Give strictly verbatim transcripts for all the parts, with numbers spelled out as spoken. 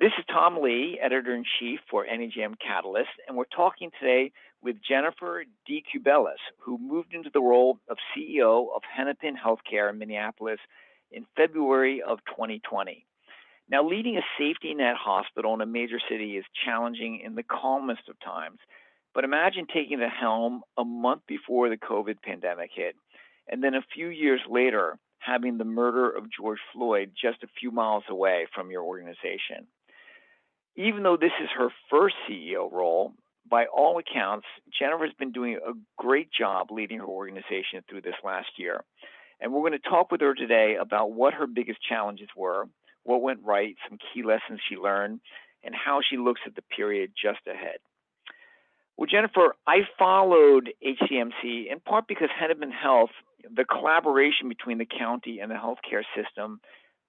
This is Tom Lee, Editor-in-Chief for N E J M Catalyst, and we're talking today with Jennifer DeCubellis, who moved into the role of C E O of Hennepin Healthcare in Minneapolis in February of twenty twenty. Now, leading a safety net hospital in a major city is challenging in the calmest of times, but imagine taking the helm a month before the COVID pandemic hit, and then a few years later, having the murder of George Floyd just a few miles away from your organization. Even though this is her first C E O role, by all accounts, Jennifer's been doing a great job leading her organization through this last year. And we're going to talk with her today about what her biggest challenges were, what went right, some key lessons she learned, and how she looks at the period just ahead. Well, Jennifer, I followed H C M C in part because Hennepin Health, the collaboration between the county and the healthcare system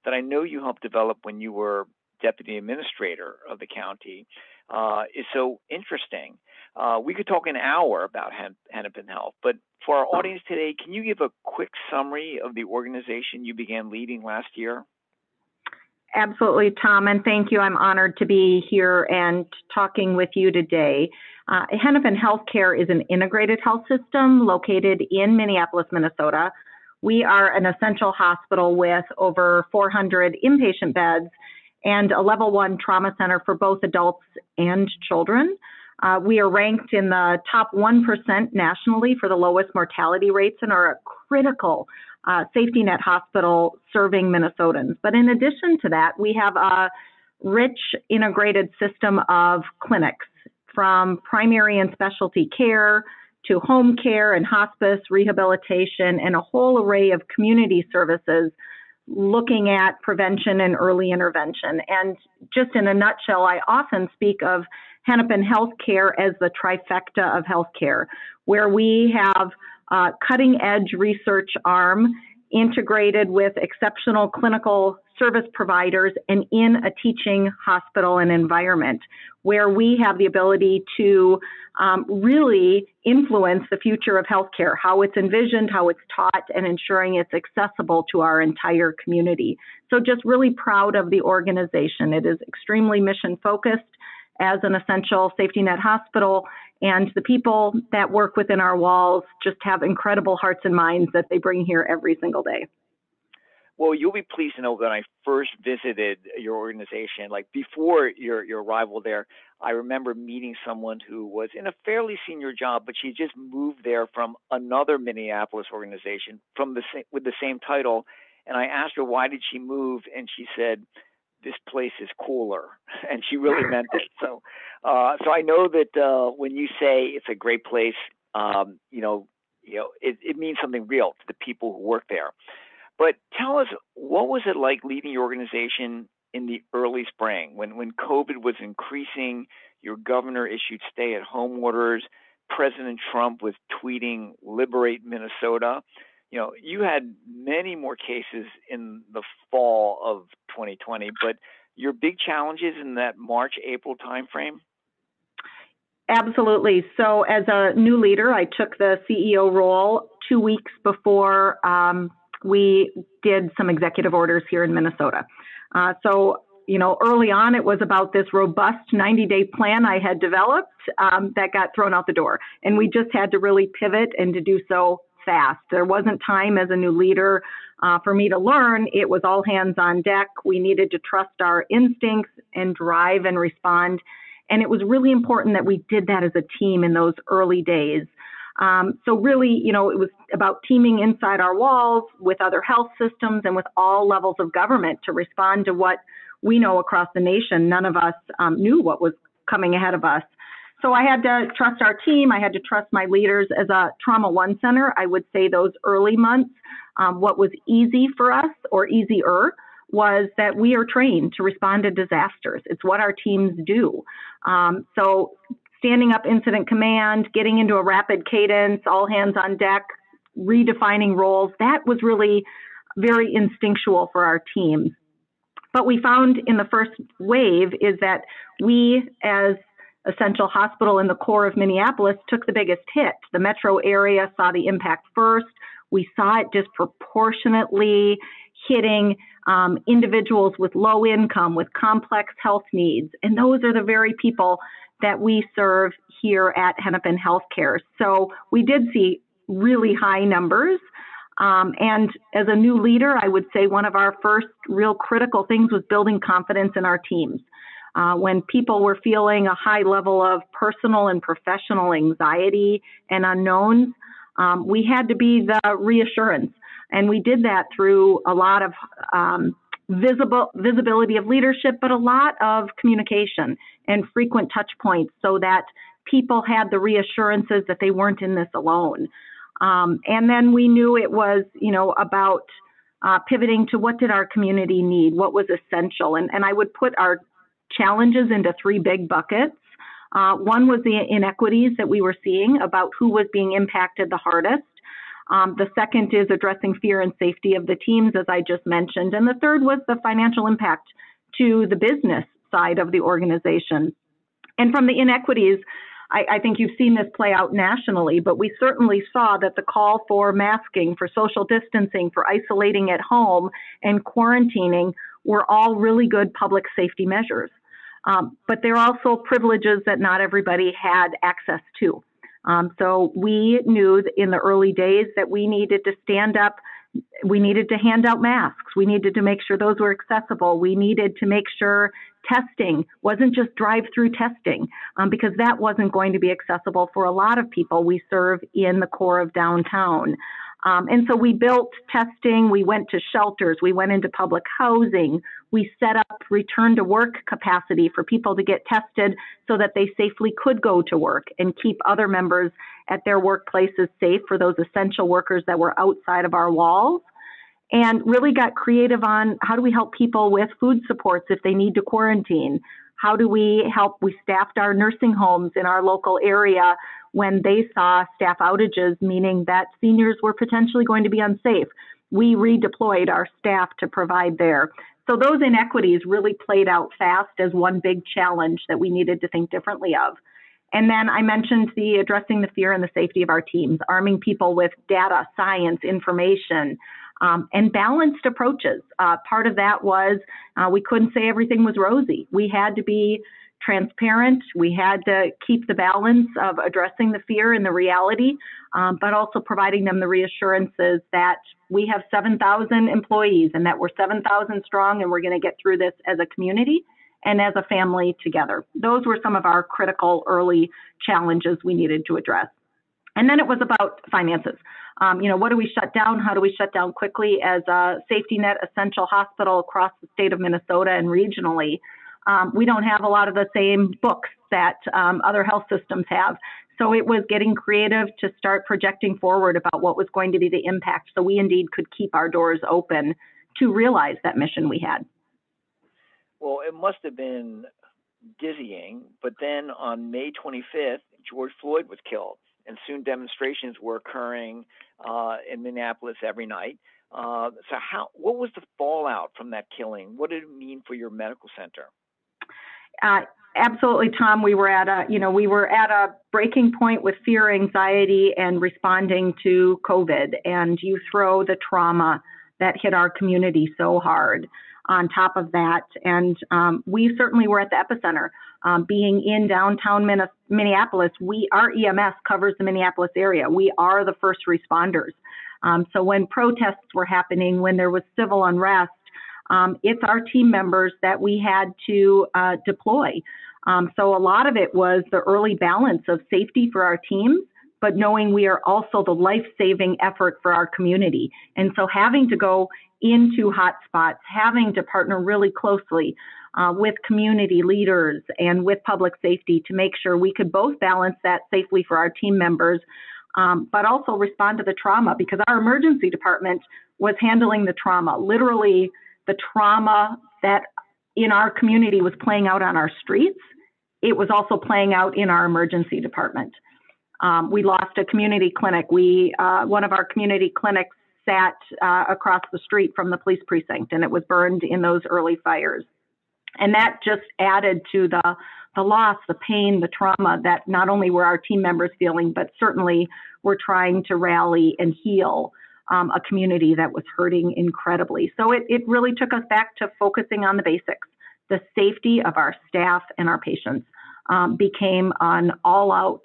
that I know you helped develop when you were deputy administrator of the county, uh, is so interesting. Uh, we could talk an hour about Hennepin Health, but for our audience today, can you give a quick summary of the organization you began leading last year? Absolutely, Tom, and thank you. I'm honored to be here and talking with you today. Uh, Hennepin Healthcare is an integrated health system located in Minneapolis, Minnesota. We are an essential hospital with over four hundred inpatient beds and a level one trauma center for both adults and children. Uh, we are ranked in the top one percent nationally for the lowest mortality rates and are a critical Uh, safety net hospital serving Minnesotans. But in addition to that, we have a rich integrated system of clinics, from primary and specialty care to home care and hospice, rehabilitation, and a whole array of community services looking at prevention and early intervention. And just in a nutshell, I often speak of Hennepin Healthcare as the trifecta of healthcare, where we have Uh, cutting-edge research arm integrated with exceptional clinical service providers and in a teaching hospital and environment where we have the ability to um, really influence the future of healthcare, how it's envisioned, how it's taught, and ensuring it's accessible to our entire community. So just really proud of the organization. It is extremely mission-focused as an essential safety net hospital, and the people that work within our walls just have incredible hearts and minds that they bring here every single day. Well, you'll be pleased to know that I first visited your organization, like before your, your arrival there, I remember meeting someone who was in a fairly senior job, but she just moved there from another Minneapolis organization from the with the same title. And I asked her, why did she move? And she said, this place is cooler, and she really meant it. So, uh, so I know that uh, when you say it's a great place, um, you know, you know, it, it means something real to the people who work there. But tell us, what was it like leading your organization in the early spring when when COVID was increasing? Your governor issued stay-at-home orders. President Trump was tweeting "Liberate Minnesota." You know, you had many more cases in the fall of twenty twenty, but your big challenges in that March, April timeframe? Absolutely. So as a new leader, I took the C E O role two weeks before um, we did some executive orders here in Minnesota. Uh, so, you know, early on, it was about this robust ninety-day plan I had developed um, that got thrown out the door. And we just had to really pivot and to do so fast. There wasn't time as a new leader uh, for me to learn. It was all hands on deck. We needed to trust our instincts and drive and respond. And it was really important that we did that as a team in those early days. Um, so really, you know, it was about teaming inside our walls with other health systems and with all levels of government to respond to what we know across the nation. None of us um, knew what was coming ahead of us. So I had to trust our team. I had to trust my leaders. As a Trauma I center, I would say those early months, um, what was easy for us or easier was that we are trained to respond to disasters. It's what our teams do. Um, so standing up incident command, getting into a rapid cadence, all hands on deck, redefining roles, that was really very instinctual for our team. But we found in the first wave is that we as essential hospital in the core of Minneapolis took the biggest hit. The metro area saw the impact first. We saw it disproportionately hitting um, individuals with low income, with complex health needs. And those are the very people that we serve here at Hennepin Healthcare. So we did see really high numbers. Um, and as a new leader, I would say one of our first real critical things was building confidence in our teams. Uh, when people were feeling a high level of personal and professional anxiety and unknowns, um, we had to be the reassurance. And we did that through a lot of um, visible visibility of leadership, but a lot of communication and frequent touch points so that people had the reassurances that they weren't in this alone. Um, and then we knew it was, you know, about uh, pivoting to what did our community need, what was essential. And, and I would put our challenges into three big buckets. Uh, one was the inequities that we were seeing about who was being impacted the hardest. Um, the second is addressing fear and safety of the teams, as I just mentioned. And the third was the financial impact to the business side of the organization. And from the inequities, I, I think you've seen this play out nationally, but we certainly saw that the call for masking, for social distancing, for isolating at home and quarantining were all really good public safety measures. Um, but they're also privileges that not everybody had access to. Um, so we knew in the early days that we needed to stand up. We needed to hand out masks. We needed to make sure those were accessible. We needed to make sure testing wasn't just drive-through testing, um, because that wasn't going to be accessible for a lot of people we serve in the core of downtown. Um, and so we built testing. We went to shelters. We went into public housing. We set up return to work capacity for people to get tested so that they safely could go to work and keep other members at their workplaces safe for those essential workers that were outside of our walls, and really got creative on how do we help people with food supports if they need to quarantine? How do we help? We staffed our nursing homes in our local area when they saw staff outages, meaning that seniors were potentially going to be unsafe. We redeployed our staff to provide there. So those inequities really played out fast as one big challenge that we needed to think differently of. And then I mentioned the addressing the fear and the safety of our teams, arming people with data, science, information, Um, and balanced approaches. Uh, part of that was uh, we couldn't say everything was rosy. We had to be transparent. We had to keep the balance of addressing the fear and the reality, um, but also providing them the reassurances that we have seven thousand employees and that we're seven thousand strong and we're going to get through this as a community and as a family together. Those were some of our critical early challenges we needed to address. And then it was about finances. Um, you know, what do we shut down? How do we shut down quickly as a safety net essential hospital across the state of Minnesota and regionally? Um, we don't have a lot of the same books that um, other health systems have. So it was getting creative to start projecting forward about what was going to be the impact. So we indeed could keep our doors open to realize that mission we had. Well, it must have been dizzying. But then on May twenty-fifth, George Floyd was killed. And soon demonstrations were occurring uh, in Minneapolis every night. Uh, so how? What was the fallout from that killing? What did it mean for your medical center? Uh, absolutely, Tom. We were at a, you know, we were at a breaking point with fear, anxiety, and responding to COVID. And you throw the trauma that hit our community so hard on top of that. And um, we certainly were at the epicenter. Um, being in downtown Min- Minneapolis, we our E M S covers the Minneapolis area. We are the first responders. Um, so when protests were happening, when there was civil unrest, um, it's our team members that we had to uh, deploy. Um, so a lot of it was the early balance of safety for our teams, but knowing we are also the life-saving effort for our community. And so having to go into hotspots, having to partner really closely uh, with community leaders and with public safety to make sure we could both balance that safely for our team members, um, but also respond to the trauma, because our emergency department was handling the trauma, literally the trauma that in our community was playing out on our streets. It was also playing out in our emergency department. Um, we lost a community clinic. We, uh, one of our community clinics sat uh, across the street from the police precinct, and it was burned in those early fires. And that just added to the, the loss, the pain, the trauma that not only were our team members feeling, but certainly we're trying to rally and heal um, a community that was hurting incredibly. So it, it really took us back to focusing on the basics. The safety of our staff and our patients um, became an all-out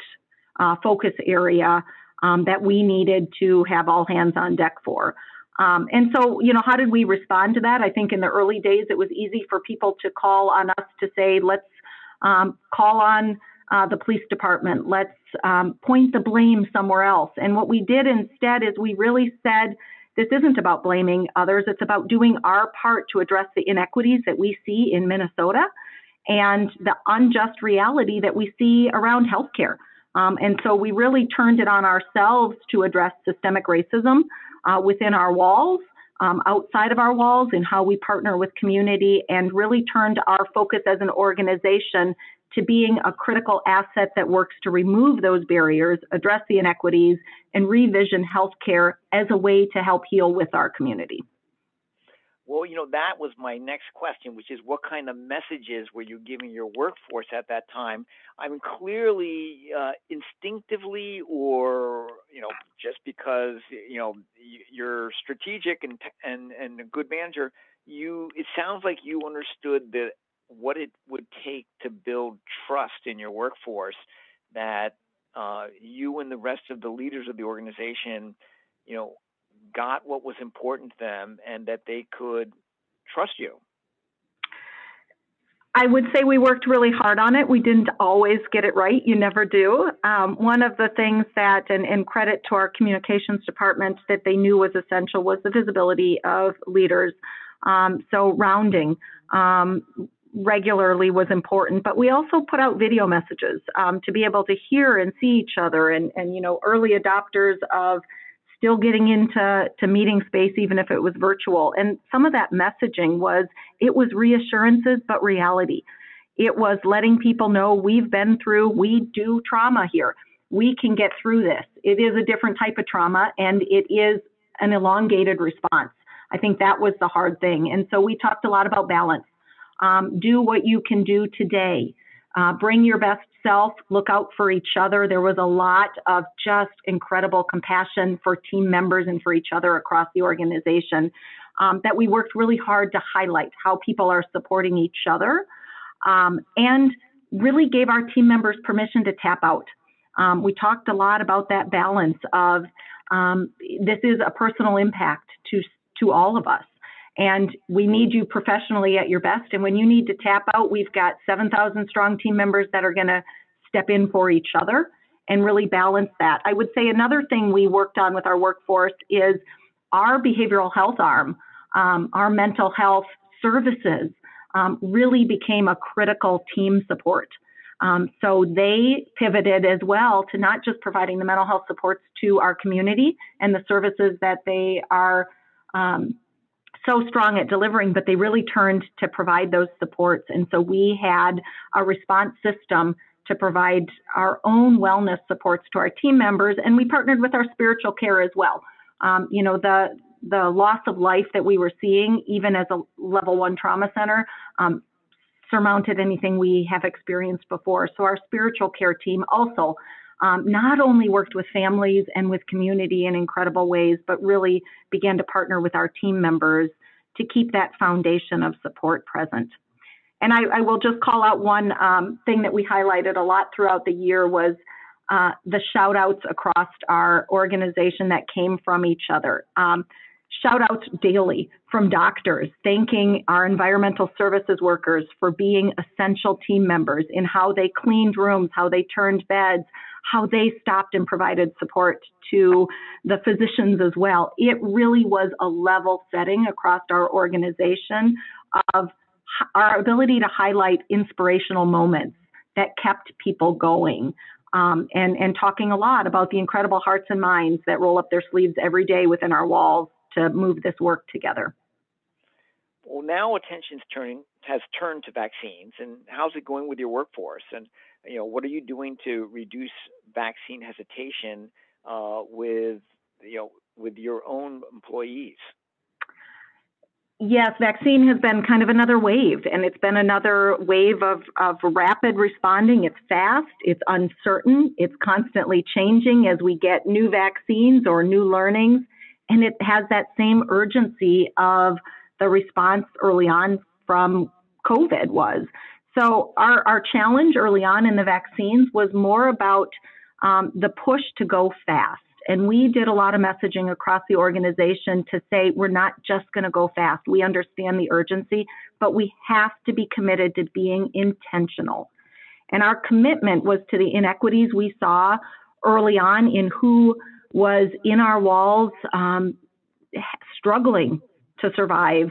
uh, focus area um, that we needed to have all hands on deck for. Um, and so, you know, how did we respond to that? I think in the early days, it was easy for people to call on us to say, let's um, call on uh, the police department. Let's um, point the blame somewhere else. And what we did instead is we really said, this isn't about blaming others. It's about doing our part to address the inequities that we see in Minnesota and the unjust reality that we see around healthcare. Um, and so we really turned it on ourselves to address systemic racism uh, within our walls, um, outside of our walls, and how we partner with community, and really turned our focus as an organization to being a critical asset that works to remove those barriers, address the inequities, and revision healthcare as a way to help heal with our community. Well, you know, that was my next question, which is what kind of messages were you giving your workforce at that time? I mean, clearly, uh, instinctively, or, you know, just because, you know, you're strategic and, and, and a good manager, you, it sounds like you understood the what it would take to build trust in your workforce, that uh, you and the rest of the leaders of the organization, you know, got what was important to them and that they could trust you. I would say we worked really hard on it. We didn't always get it right. You never do. Um, one of the things that, and, and credit to our communications department, that they knew was essential was the visibility of leaders. Um, so rounding, um, regularly was important, but we also put out video messages um, to be able to hear and see each other, and, and you know, early adopters of still getting into to meeting space, even if it was virtual. And some of that messaging was, it was reassurances, but reality. It was letting people know we've been through, we do trauma here. We can get through this. It is a different type of trauma, and it is an elongated response. I think that was the hard thing. And so we talked a lot about balance. Um, do what you can do today. Uh, bring your best self. Look out for each other. There was a lot of just incredible compassion for team members and for each other across the organization um, that we worked really hard to highlight how people are supporting each other, um, and really gave our team members permission to tap out. Um, we talked a lot about that balance of um, this is a personal impact to, to all of us. And we need you professionally at your best. And when you need to tap out, we've got seven thousand strong team members that are going to step in for each other and really balance that. I would say another thing we worked on with our workforce is our behavioral health arm, um, our mental health services um, really became a critical team support. Um, so they pivoted as well to not just providing the mental health supports to our community and the services that they are um, so strong at delivering, but they really turned to provide those supports. And so we had a response system to provide our own wellness supports to our team members. And we partnered with our spiritual care as well. Um, you know, the, the loss of life that we were seeing, even as a level one trauma center, um, surmounted anything we have experienced before. So our spiritual care team also Um, not only worked with families and with community in incredible ways, but really began to partner with our team members to keep that foundation of support present. And I, I will just call out one um, thing that we highlighted a lot throughout the year was uh, the shout outs across our organization that came from each other. Um, shout outs daily from doctors, thanking our environmental services workers for being essential team members in how they cleaned rooms, how they turned beds, how they stopped and provided support to the physicians as well. It really was a level setting across our organization of our ability to highlight inspirational moments that kept people going, um, and, and talking a lot about the incredible hearts and minds that roll up their sleeves every day within our walls to move this work together. Well, now attention's turning, has turned to vaccines, and how's it going with your workforce? And you know, what are you doing to reduce vaccine hesitation uh, with, you know, with your own employees? Yes, vaccine has been kind of another wave, and it's been another wave of, of rapid responding. It's fast, it's uncertain, it's constantly changing as we get new vaccines or new learnings. And it has that same urgency of the response early on from COVID was. So our, our challenge early on in the vaccines was more about um, the push to go fast. And we did a lot of messaging across the organization to say, we're not just going to go fast. We understand the urgency, but we have to be committed to being intentional. And our commitment was to the inequities we saw early on in who was in our walls um, struggling to survive.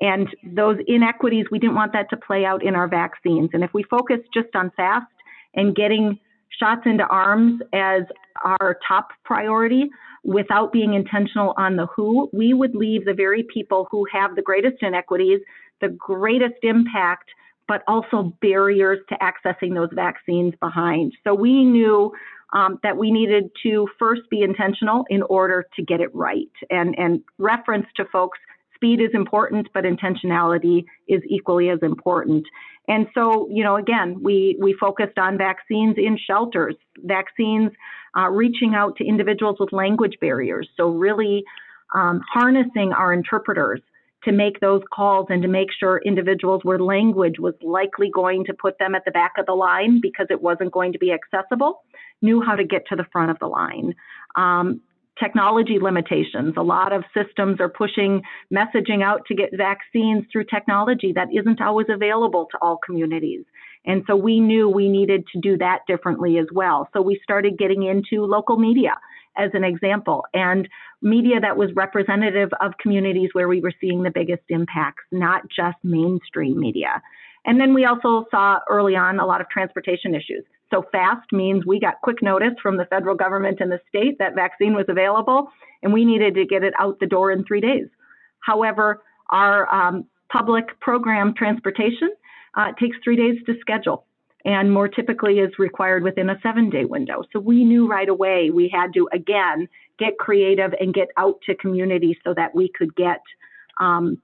And those inequities, we didn't want that to play out in our vaccines. And if we focus just on fast and getting shots into arms as our top priority without being intentional on the who, we would leave the very people who have the greatest inequities, the greatest impact, but also barriers to accessing those vaccines behind. So we knew um, that we needed to first be intentional in order to get it right. And, and reference to folks, speed is important, but intentionality is equally as important. And so, you know, again, we, we focused on vaccines in shelters, vaccines uh, reaching out to individuals with language barriers. So really um, harnessing our interpreters to make those calls and to make sure individuals where language was likely going to put them at the back of the line because it wasn't going to be accessible, knew how to get to the front of the line. Um, technology limitations. A lot of systems are pushing messaging out to get vaccines through technology that isn't always available to all communities. And so we knew we needed to do that differently as well. So we started getting into local media as an example, and media that was representative of communities where we were seeing the biggest impacts, not just mainstream media. And then we also saw early on a lot of transportation issues. So fast means we got quick notice from the federal government and the state that vaccine was available, and we needed to get it out the door in three days. However, our um, public program transportation uh, takes three days to schedule, and more typically is required within a seven-day window. So we knew right away we had to, again, get creative and get out to communities so that we could get um,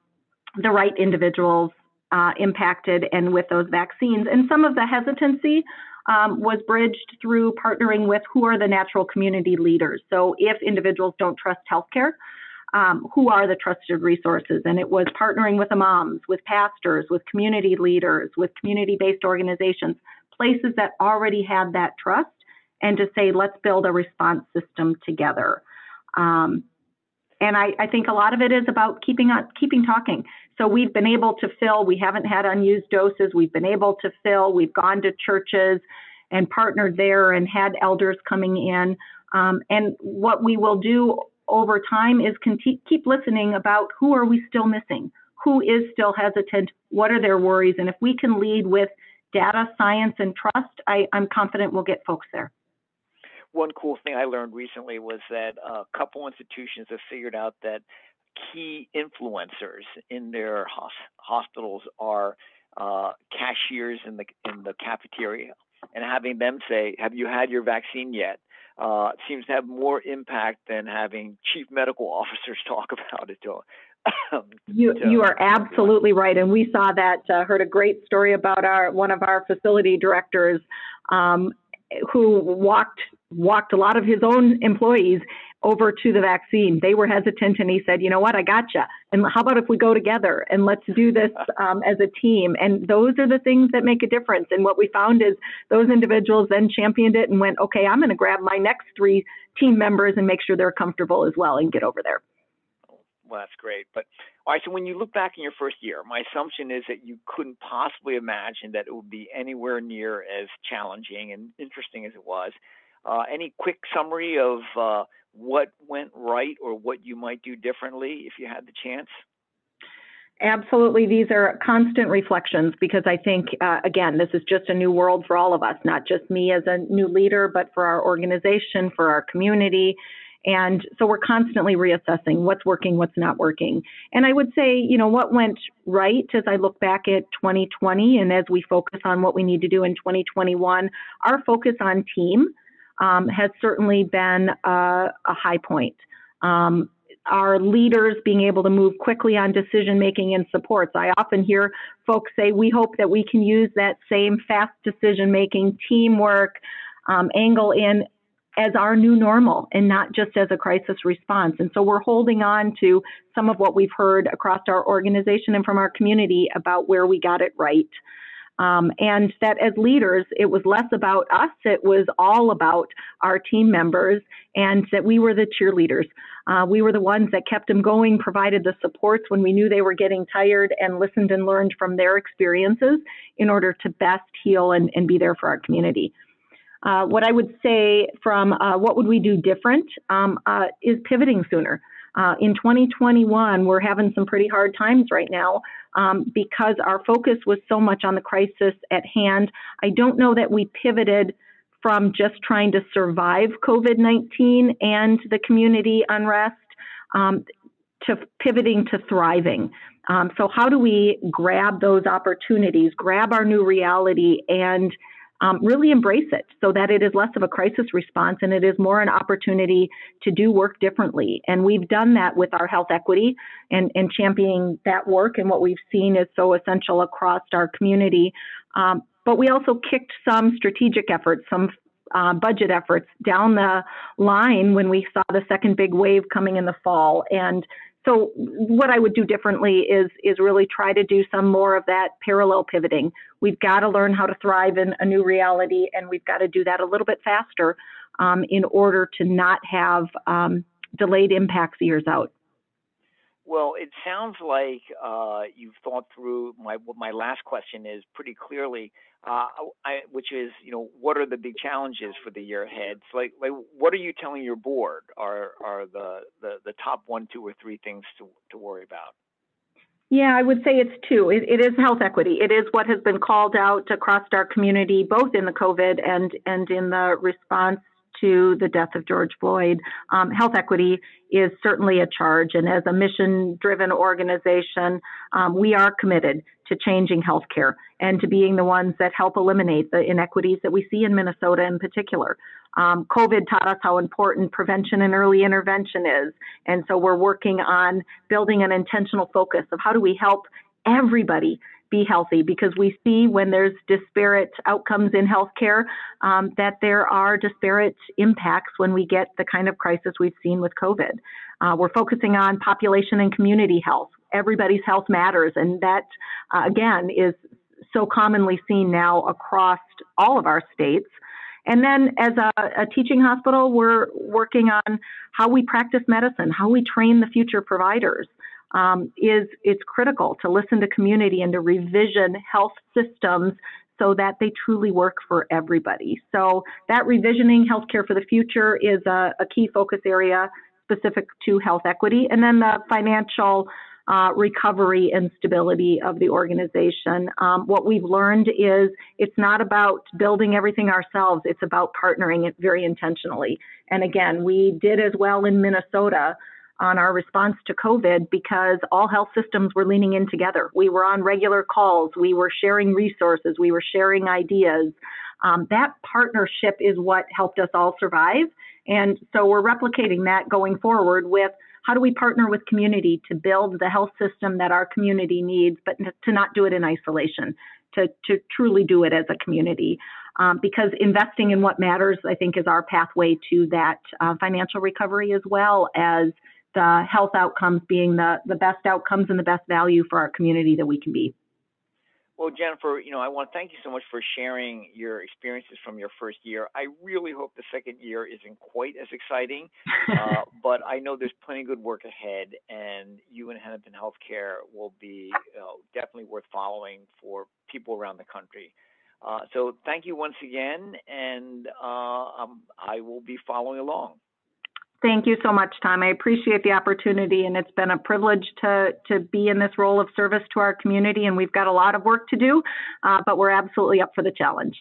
the right individuals uh, impacted and with those vaccines. And some of the hesitancy Um, was bridged through partnering with who are the natural community leaders. So if individuals don't trust healthcare, um, who are the trusted resources? And it was partnering with imams, with pastors, with community leaders, with community-based organizations, places that already had that trust, and to say, let's build a response system together. Um, and I, I think a lot of it is about keeping on, keeping talking. So we've been able to fill, we haven't had unused doses, we've been able to fill, we've gone to churches and partnered there and had elders coming in. Um, and what we will do over time is continue, keep listening about who are we still missing, who is still hesitant, what are their worries, and if we can lead with data, science, and trust, I, I'm confident we'll get folks there. One cool thing I learned recently was that a couple institutions have figured out that key influencers in their hospitals are uh, cashiers in the in the cafeteria, and having them say, "Have you had your vaccine yet?" Uh, seems to have more impact than having chief medical officers talk about it. To, um, you to, you are absolutely right, and we saw that. Uh, heard a great story about our one of our facility directors um, who walked walked a lot of his own employees over to the vaccine. They were hesitant, and he said, you know what, I gotcha. And how about if we go together and let's do this um, as a team? And those are the things that make a difference. And what we found is those individuals then championed it and went, okay, I'm going to grab my next three team members and make sure they're comfortable as well and get over there. Well, that's great. But all right, so when you look back in your first year, my assumption is that you couldn't possibly imagine that it would be anywhere near as challenging and interesting as it was. Uh, any quick summary of uh, what went right or what you might do differently if you had the chance? Absolutely. These are constant reflections because I think, uh, again, this is just a new world for all of us, not just me as a new leader, but for our organization, for our community. And so we're constantly reassessing what's working, what's not working. And I would say, you know, what went right as I look back at twenty twenty and as we focus on what we need to do in twenty twenty-one, our focus on team Um, has certainly been uh, a high point. Um, our leaders being able to move quickly on decision-making and supports. I often hear folks say, we hope that we can use that same fast decision-making, teamwork, um, angle in as our new normal and not just as a crisis response. And so we're holding on to some of what we've heard across our organization and from our community about where we got it right. Um, and that as leaders, it was less about us. It was all about our team members, and that we were the cheerleaders. Uh, we were the ones that kept them going, provided the supports when we knew they were getting tired, and listened and learned from their experiences in order to best heal and, and be there for our community. Uh, what I would say from uh, what would we do different um, uh, is pivoting sooner. Uh, in twenty twenty-one, we're having some pretty hard times right now um, because our focus was so much on the crisis at hand. I don't know that we pivoted from just trying to survive COVID nineteen and the community unrest um, to pivoting to thriving. Um, so how do we grab those opportunities, grab our new reality, and Um, really embrace it so that it is less of a crisis response and it is more an opportunity to do work differently. And we've done that with our health equity and, and championing that work, and what we've seen is so essential across our community. Um, but we also kicked some strategic efforts, some uh, budget efforts down the line when we saw the second big wave coming in the fall. And so what I would do differently is is really try to do some more of that parallel pivoting. We've got to learn how to thrive in a new reality, and we've got to do that a little bit faster um, in order to not have um, delayed impacts years out. Well, it sounds like uh, you've thought through my my last question is pretty clearly, uh, I, which is, you know, what are the big challenges for the year ahead? So like, like, what are you telling your board are are the, the, the top one, two, or three things to, to worry about? Yeah, I would say it's two. It, it is health equity. It is what has been called out across our community, both in the COVID and and in the response to the death of George Floyd. Um, health equity is certainly a charge. And as a mission-driven organization, um, we are committed to changing healthcare and to being the ones that help eliminate the inequities that we see in Minnesota in particular. Um, COVID taught us how important prevention and early intervention is. And so we're working on building an intentional focus of how do we help everybody be healthy, because we see when there's disparate outcomes in healthcare um, that there are disparate impacts when we get the kind of crisis we've seen with COVID. Uh, we're focusing on population and community health. Everybody's health matters, and that uh, again is so commonly seen now across all of our states. And then as a, a teaching hospital, we're working on how we practice medicine, how we train the future providers. Um, is it's critical to listen to community and to revision health systems so that they truly work for everybody. So that revisioning healthcare for the future is a, a key focus area specific to health equity. And then the financial uh, recovery and stability of the organization. Um, what we've learned is it's not about building everything ourselves. It's about partnering it very intentionally. And again, we did as well in Minnesota on our response to COVID because all health systems were leaning in together. We were on regular calls. We were sharing resources. We were sharing ideas. Um, that partnership is what helped us all survive. And so we're replicating that going forward with how do we partner with community to build the health system that our community needs, but to not do it in isolation, to, to truly do it as a community. Um, because investing in what matters, I think, is our pathway to that uh, financial recovery, as well as the health outcomes being the, the best outcomes and the best value for our community that we can be. Well, Jennifer, you know, I want to thank you so much for sharing your experiences from your first year. I really hope the second year isn't quite as exciting, uh, but I know there's plenty of good work ahead, and you and Hennepin Healthcare will be you know, definitely worth following for people around the country. Uh, so thank you once again, and uh, um, I will be following along. Thank you so much, Tom. I appreciate the opportunity, and it's been a privilege to to be in this role of service to our community, and we've got a lot of work to do, uh, but we're absolutely up for the challenge.